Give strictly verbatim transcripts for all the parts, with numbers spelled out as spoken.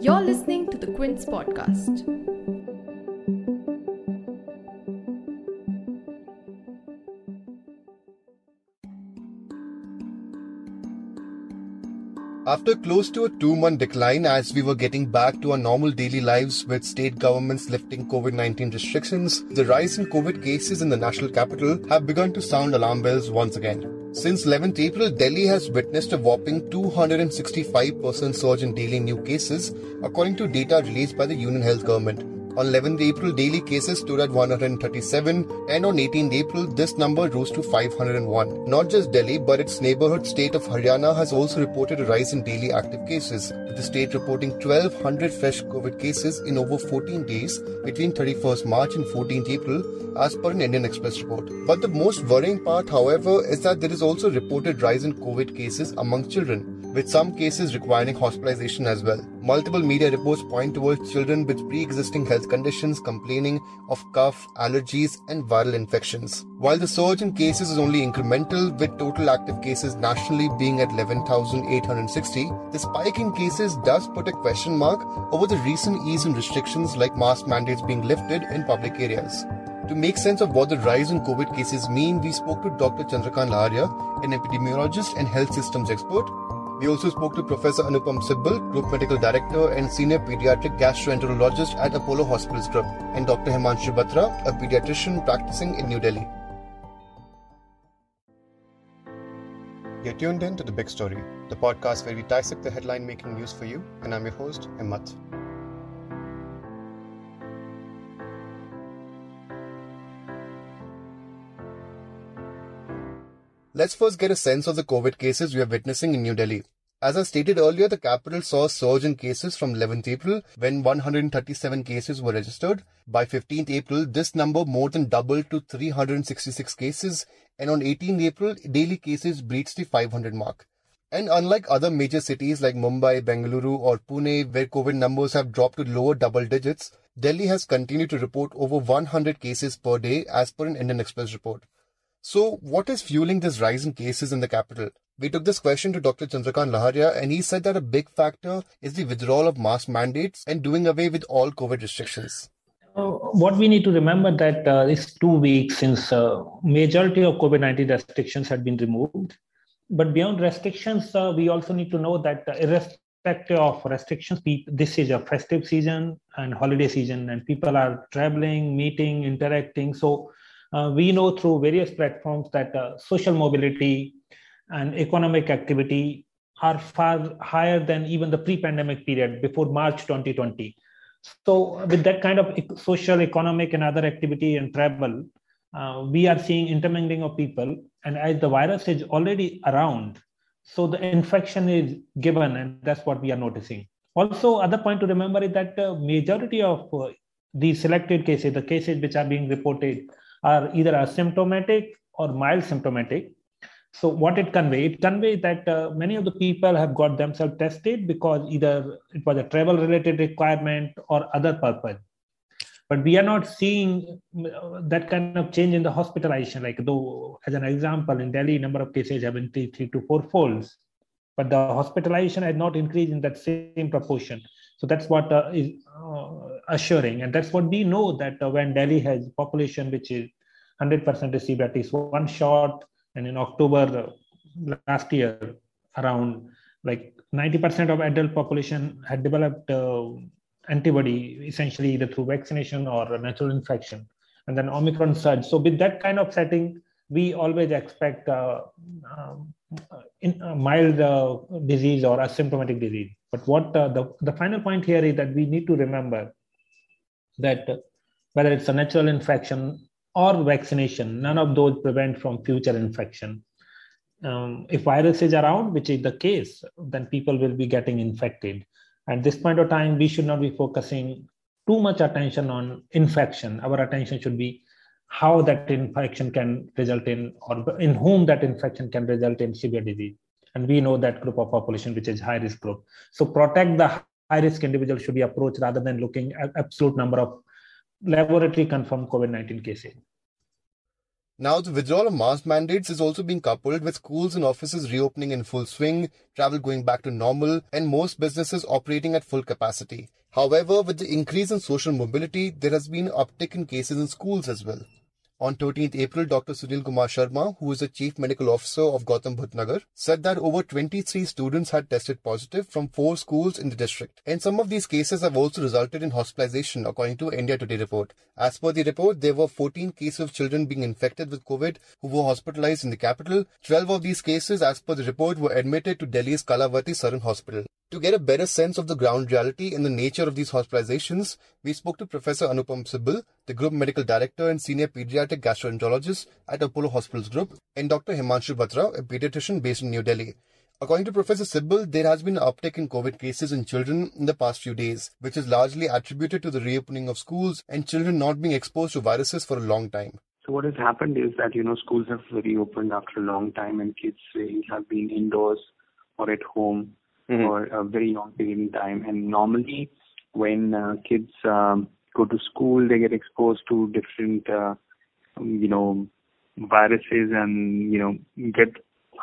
You're listening to the Quint Podcast. After close to a two-month decline as we were getting back to our normal daily lives with state governments lifting covid nineteen restrictions, the rise in COVID cases in the national capital have begun to sound alarm bells once again. Since eleventh April, Delhi has witnessed a whopping two hundred sixty-five percent surge in daily new cases, according to data released by the Union Health Government. On eleventh April, daily cases stood at one hundred thirty-seven, and on eighteenth April, this number rose to five hundred one. Not just Delhi, but its neighbourhood state of Haryana has also reported a rise in daily active cases, with the state reporting twelve hundred fresh COVID cases in over fourteen days between thirty-first March and fourteenth April, as per an Indian Express report. But the most worrying part, however, is that there is also reported rise in COVID cases among children, with some cases requiring hospitalization as well. Multiple media reports point towards children with pre-existing health conditions complaining of cough, allergies and viral infections. While the surge in cases is only incremental, with total active cases nationally being at eleven thousand eight hundred sixty, the spike in cases does put a question mark over the recent ease in restrictions like mask mandates being lifted in public areas. To make sense of what the rise in COVID cases mean, we spoke to Dr Chandrakant Lahariya, an epidemiologist and health systems expert. We also spoke to Prof Anupam Sibal, Group Medical Director and Senior Pediatric Gastroenterologist at Apollo Hospitals Group, and Dr Himanshu Batra, a pediatrician practicing in New Delhi. You're tuned in to The Big Story, the podcast where we dissect the headline-making news for you, and I'm your host, Himmat. Let's first get a sense of the COVID cases we are witnessing in New Delhi. As I stated earlier, the capital saw a surge in cases from eleventh April, when one hundred thirty-seven cases were registered. By fifteenth April, this number more than doubled to three hundred sixty-six cases, and on eighteenth April, daily cases breached the five hundred mark. And unlike other major cities like Mumbai, Bengaluru or Pune, where COVID numbers have dropped to lower double digits, Delhi has continued to report over one hundred cases per day as per an Indian Express report. So, what is fueling this rise in cases in the capital? We took this question to Doctor Chandrakant Lahariya, and he said that a big factor is the withdrawal of mask mandates and doing away with all COVID restrictions. Uh, what we need to remember that uh, it's two weeks since uh, majority of COVID nineteen restrictions had been removed. But beyond restrictions, uh, we also need to know that uh, irrespective of restrictions, people, this is a festive season and holiday season, and people are traveling, meeting, interacting. So, Uh, we know through various platforms that uh, social mobility and economic activity are far higher than even the pre-pandemic period before March twenty twenty. So with that kind of social, economic and other activity and travel, uh, we are seeing intermingling of people. And as the virus is already around, so the infection is given, and that's what we are noticing. Also, other point to remember is that the uh, majority of uh, the selected cases, the cases which are being reported, are either asymptomatic or mild symptomatic. So what it conveys, it conveys that uh, many of the people have got themselves tested because either it was a travel related requirement or other purpose. But we are not seeing that kind of change in the hospitalization. Like though, as an example, in Delhi, number of cases have been three, three to four folds, but the hospitalization had not increased in that same proportion. So that's what uh, is uh, assuring. And that's what we know, that uh, when Delhi has population which is one hundred percent received at least one shot, and in October uh, last year, around like ninety percent of adult population had developed uh, antibody, essentially either through vaccination or natural infection, and then Omicron surge. So with that kind of setting, we always expect uh, um, in, uh, mild uh, disease or asymptomatic disease. But what uh, the, the final point here is that we need to remember that whether it's a natural infection or vaccination, none of those prevent from future infection. Um, if virus is around, which is the case, then people will be getting infected. At this point of time, we should not be focusing too much attention on infection. Our attention should be how that infection can result in, or in whom that infection can result in severe disease. And we know that group of population, which is high risk group. So protect the high risk individual should be approached rather than looking at absolute number of laboratory confirmed COVID nineteen cases. Now, the withdrawal of mask mandates is also being coupled with schools and offices reopening in full swing, travel going back to normal, and most businesses operating at full capacity. However, with the increase in social mobility, there has been an uptick in cases in schools as well. On thirteenth April, Doctor Sunil Kumar Sharma, who is the Chief Medical Officer of Gautam Budh Nagar, said that over twenty-three students had tested positive from four schools in the district. And some of these cases have also resulted in hospitalization, according to India Today report. As per the report, there were fourteen cases of children being infected with COVID who were hospitalized in the capital. twelve of these cases, as per the report, were admitted to Delhi's Kalawati Saran Hospital. To get a better sense of the ground reality and the nature of these hospitalizations, we spoke to Professor Anupam Sibal, the Group Medical Director and Senior Pediatric Gastroenterologist at Apollo Hospitals Group, and Doctor Himanshu Batra, a pediatrician based in New Delhi. According to Professor Sibal, there has been an uptick in COVID cases in children in the past few days, which is largely attributed to the reopening of schools and children not being exposed to viruses for a long time. So what has happened is that, you know, schools have reopened after a long time and kids have been indoors or at home. Mm-hmm. For a very long period in time. And normally when uh, kids um, go to school, they get exposed to different, uh, you know, viruses and, you know, get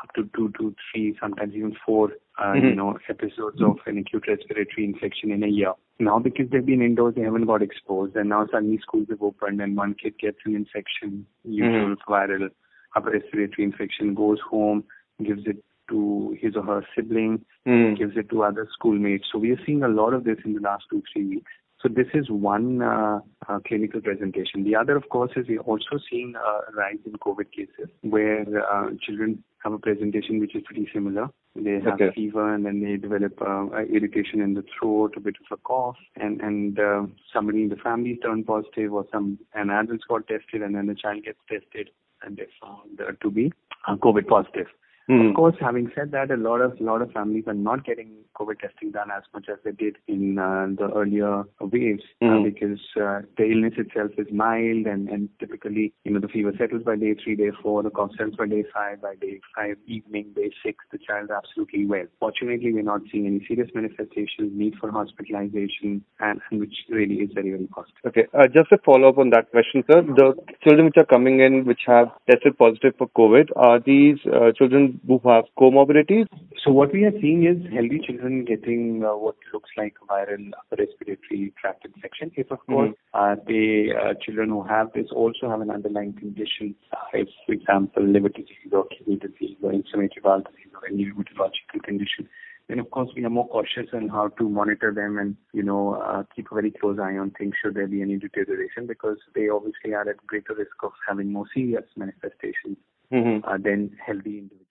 up to two, two, three, sometimes even four, uh, mm-hmm. you know, episodes mm-hmm. of an acute respiratory infection in a year. Now because they've been indoors, they haven't got exposed. And now suddenly schools have opened and one kid gets an infection, usual mm-hmm. viral upper respiratory infection, goes home, gives it to his or her sibling, mm. gives it to other schoolmates. So we are seeing a lot of this in the last two, three weeks. So this is one uh, uh, clinical presentation. The other, of course, is we are also seeing a rise in COVID cases where uh, children have a presentation which is pretty similar. They have okay. fever and then they develop uh, irritation in the throat, a bit of a cough, and, and uh, somebody in the family turned positive or some an adult got tested and then the child gets tested and they're found uh, to be uh, COVID positive. Mm. Of course, having said that, a lot of lot of families are not getting COVID testing done as much as they did in uh, the earlier waves mm. uh, because uh, the illness itself is mild and, and typically, you know, the fever settles by day three, day four, the cough settles by day five, by day five, evening, day six, the child is absolutely well. Fortunately, we're not seeing any serious manifestations, need for hospitalization, and, and which really is very, very positive. Okay, uh, just a follow-up on that question, sir. The children which are coming in which have tested positive for COVID, are these uh, children who have comorbidities? So what we are seeing is healthy children getting uh, what looks like viral respiratory tract infection. If, of course, mm-hmm. uh, the uh, children who have this also have an underlying condition, uh, if, for example, liver disease or kidney disease or inflammatory bowel disease or any rheumatological condition, then, of course, we are more cautious on how to monitor them and, you know, uh, keep a very close eye on things should there be any deterioration because they obviously are at greater risk of having more serious manifestations mm-hmm. uh, than healthy individuals.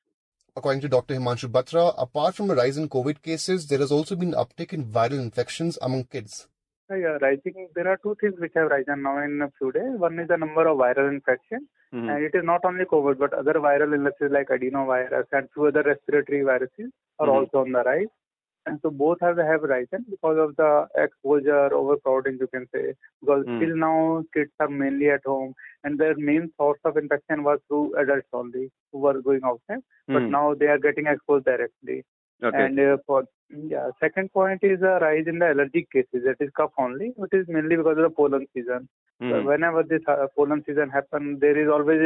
According to Doctor Himanshu Batra, apart from a rise in COVID cases, there has also been an uptick in viral infections among kids. Yeah, rising. There are two things which have risen now in a few days. One is the number of viral infections. Mm-hmm. And it is not only COVID, but other viral illnesses like adenovirus and few other respiratory viruses are mm-hmm. also on the rise. And so both have, have risen because of the exposure, overcrowding, you can say. Because mm. till now, kids are mainly at home. And their main source of infection was through adults only who were going outside. Mm. But now they are getting exposed directly. Okay. And uh, for yeah, second point is a rise in the allergic cases. That is cough only. It is mainly because of the pollen season. Mm. So whenever this uh, pollen season happens, there is always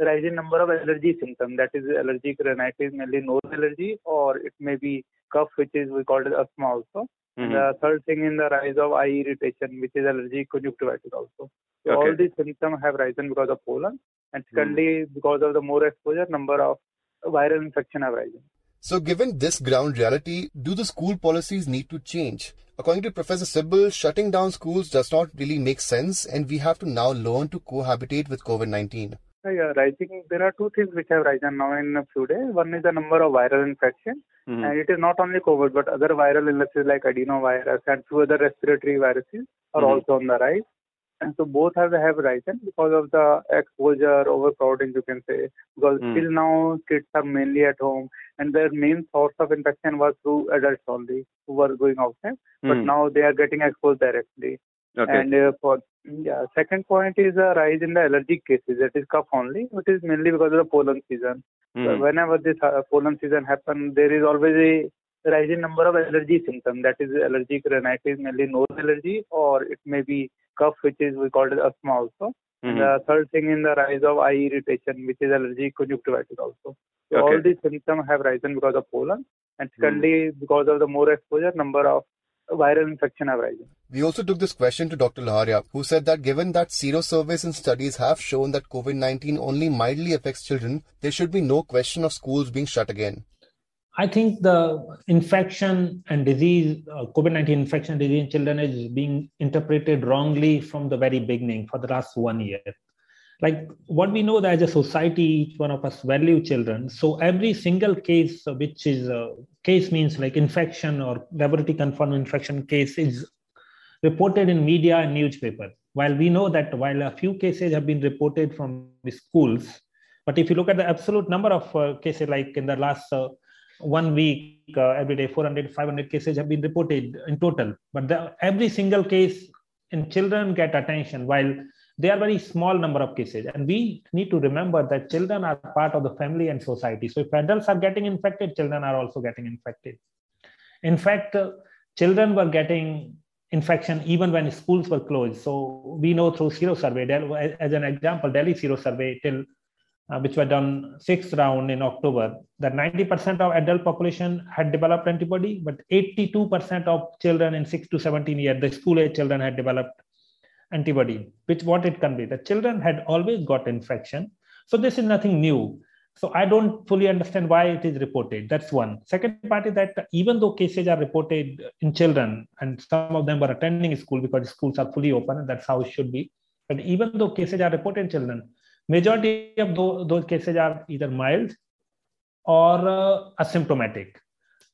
a rising number of allergy symptoms, that is allergic rhinitis, mainly nose allergy, or it may be cough, which is we call it asthma also. Mm-hmm. The third thing in the rise of eye irritation, which is allergic conjunctivitis also. So okay. all these symptoms have risen because of pollen, and secondly, mm-hmm. because of the more exposure, number of viral infection have risen. So given this ground reality, do the school policies need to change? According to Professor Sibal, shutting down schools does not really make sense, and we have to now learn to cohabitate with COVID nineteen. Yeah, rising. There are two things which have risen now in a few days. One is the number of viral infections. Mm-hmm. And it is not only COVID, but other viral illnesses like adenovirus and few other respiratory viruses are mm-hmm. also on the rise. And so both have, have risen because of the exposure, overcrowding, you can say. Because mm-hmm. till now, kids are mainly at home. And their main source of infection was through adults only who were going outside. Mm-hmm. But now they are getting exposed directly. Okay. And uh, for yeah, second point is a rise in the allergic cases. That is cough only. It is mainly because of the pollen season. Mm. So whenever this uh, pollen season happens, there is always a rising number of allergy symptoms. That is allergic rhinitis, mainly nose allergy, or it may be cough, which is we call it asthma also. Mm-hmm. And the third thing in the rise of eye irritation, which is allergic conjunctivitis also. So okay. all these symptoms have risen because of pollen. And secondly, mm-hmm. because of the more exposure, number of viral infection have risen. We also took this question to Doctor Lahariya, who said that given that sero surveys and studies have shown that COVID nineteen only mildly affects children, there should be no question of schools being shut again. I think the infection and disease, uh, COVID nineteen infection disease in children is being interpreted wrongly from the very beginning for the last one year. Like what we know that as a society, each one of us value children. So every single case, which is a uh, case means like infection or laboratory confirmed infection case is reported in media and newspaper. While we know that while a few cases have been reported from the schools, but if you look at the absolute number of uh, cases, like in the last uh, one week, uh, every day, four hundred, five hundred cases have been reported in total. But the, every single case in children get attention while they are very small number of cases. And we need to remember that children are part of the family and society. So if adults are getting infected, children are also getting infected. In fact, uh, children were getting infection even when schools were closed. So we know through sero survey, as an example, Delhi sero survey till uh, which were done sixth round in October, that ninety percent of adult population had developed antibody, but eighty-two percent of children in six to seventeen years, the school age children had developed antibody, which what it can be. The children had always got infection. So this is nothing new. So I don't fully understand why it is reported. That's one. Second part is that even though cases are reported in children and some of them were attending school because schools are fully open and that's how it should be. But even though cases are reported in children, majority of those, those cases are either mild or uh, asymptomatic.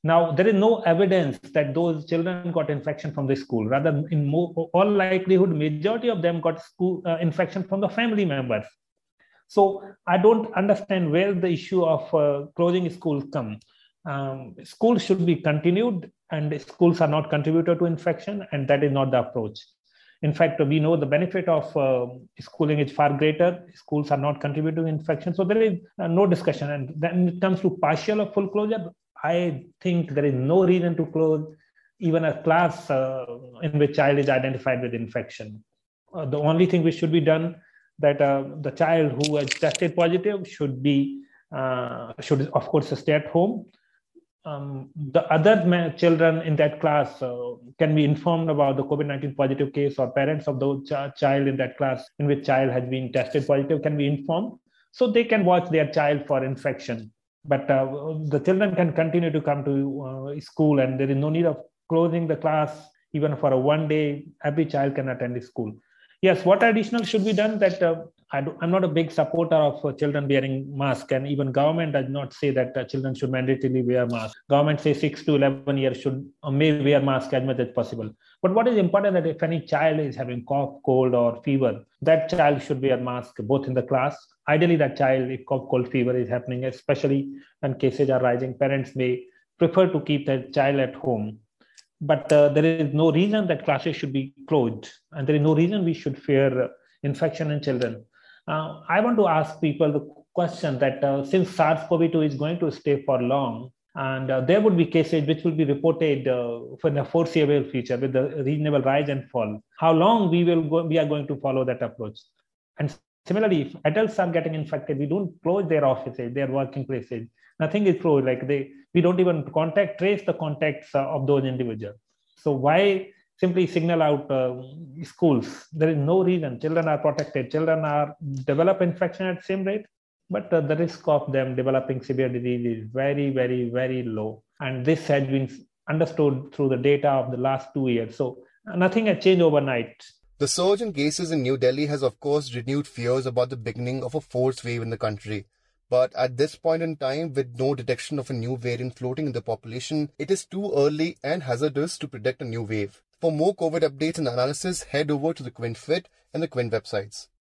Now, there is no evidence that those children got infection from the school. Rather, in more, all likelihood, majority of them got school uh, infection from the family members. So I don't understand where the issue of uh, closing schools come. Um, schools should be continued and schools are not contributor to infection and that is not the approach. In fact, we know the benefit of uh, schooling is far greater. Schools are not contributing to infection. So there is uh, no discussion. And then it comes to partial or full closure. I think there is no reason to close even a class uh, in which child is identified with infection. Uh, the only thing which should be done that uh, the child who has tested positive should be, uh, should of course stay at home. Um, the other ma- children in that class uh, can be informed about the COVID nineteen positive case, or parents of those ch- child in that class in which child has been tested positive can be informed. So they can watch their child for infection. But uh, the children can continue to come to uh, school and there is no need of closing the class. Even for a one day, every child can attend the school. Yes, what additional should be done that uh, I do, I'm not a big supporter of uh, children wearing masks, and even government does not say that uh, children should mandatorily wear masks. Government says six to eleven years should uh, may wear masks as much as possible. But what is important that if any child is having cough, cold or fever, that child should wear mask both in the class. Ideally, that child, if cough, cold, fever is happening, especially when cases are rising, parents may prefer to keep their child at home. But uh, there is no reason that classes should be closed. And there is no reason we should fear uh, infection in children. Uh, I want to ask people the question that uh, since SARS-C o V two is going to stay for long, and uh, there would be cases which will be reported uh, for the foreseeable future with the reasonable rise and fall, how long we will go, we are going to follow that approach. And similarly, if adults are getting infected, we don't close their offices, their working places. Nothing is closed. Like they, we don't even contact, trace the contacts uh, of those individuals. So why simply signal out uh, schools? There is no reason. Children are protected. Children are develop infection at the same rate, but uh, the risk of them developing severe disease is very, very, very low. And this has been understood through the data of the last two years. So uh, nothing has changed overnight. The surge in cases in New Delhi has of course renewed fears about the beginning of a fourth wave in the country. But at this point in time, with no detection of a new variant floating in the population, it is too early and hazardous to predict a new wave. For more COVID updates and analysis, head over to the Quint Fit and the Quint websites.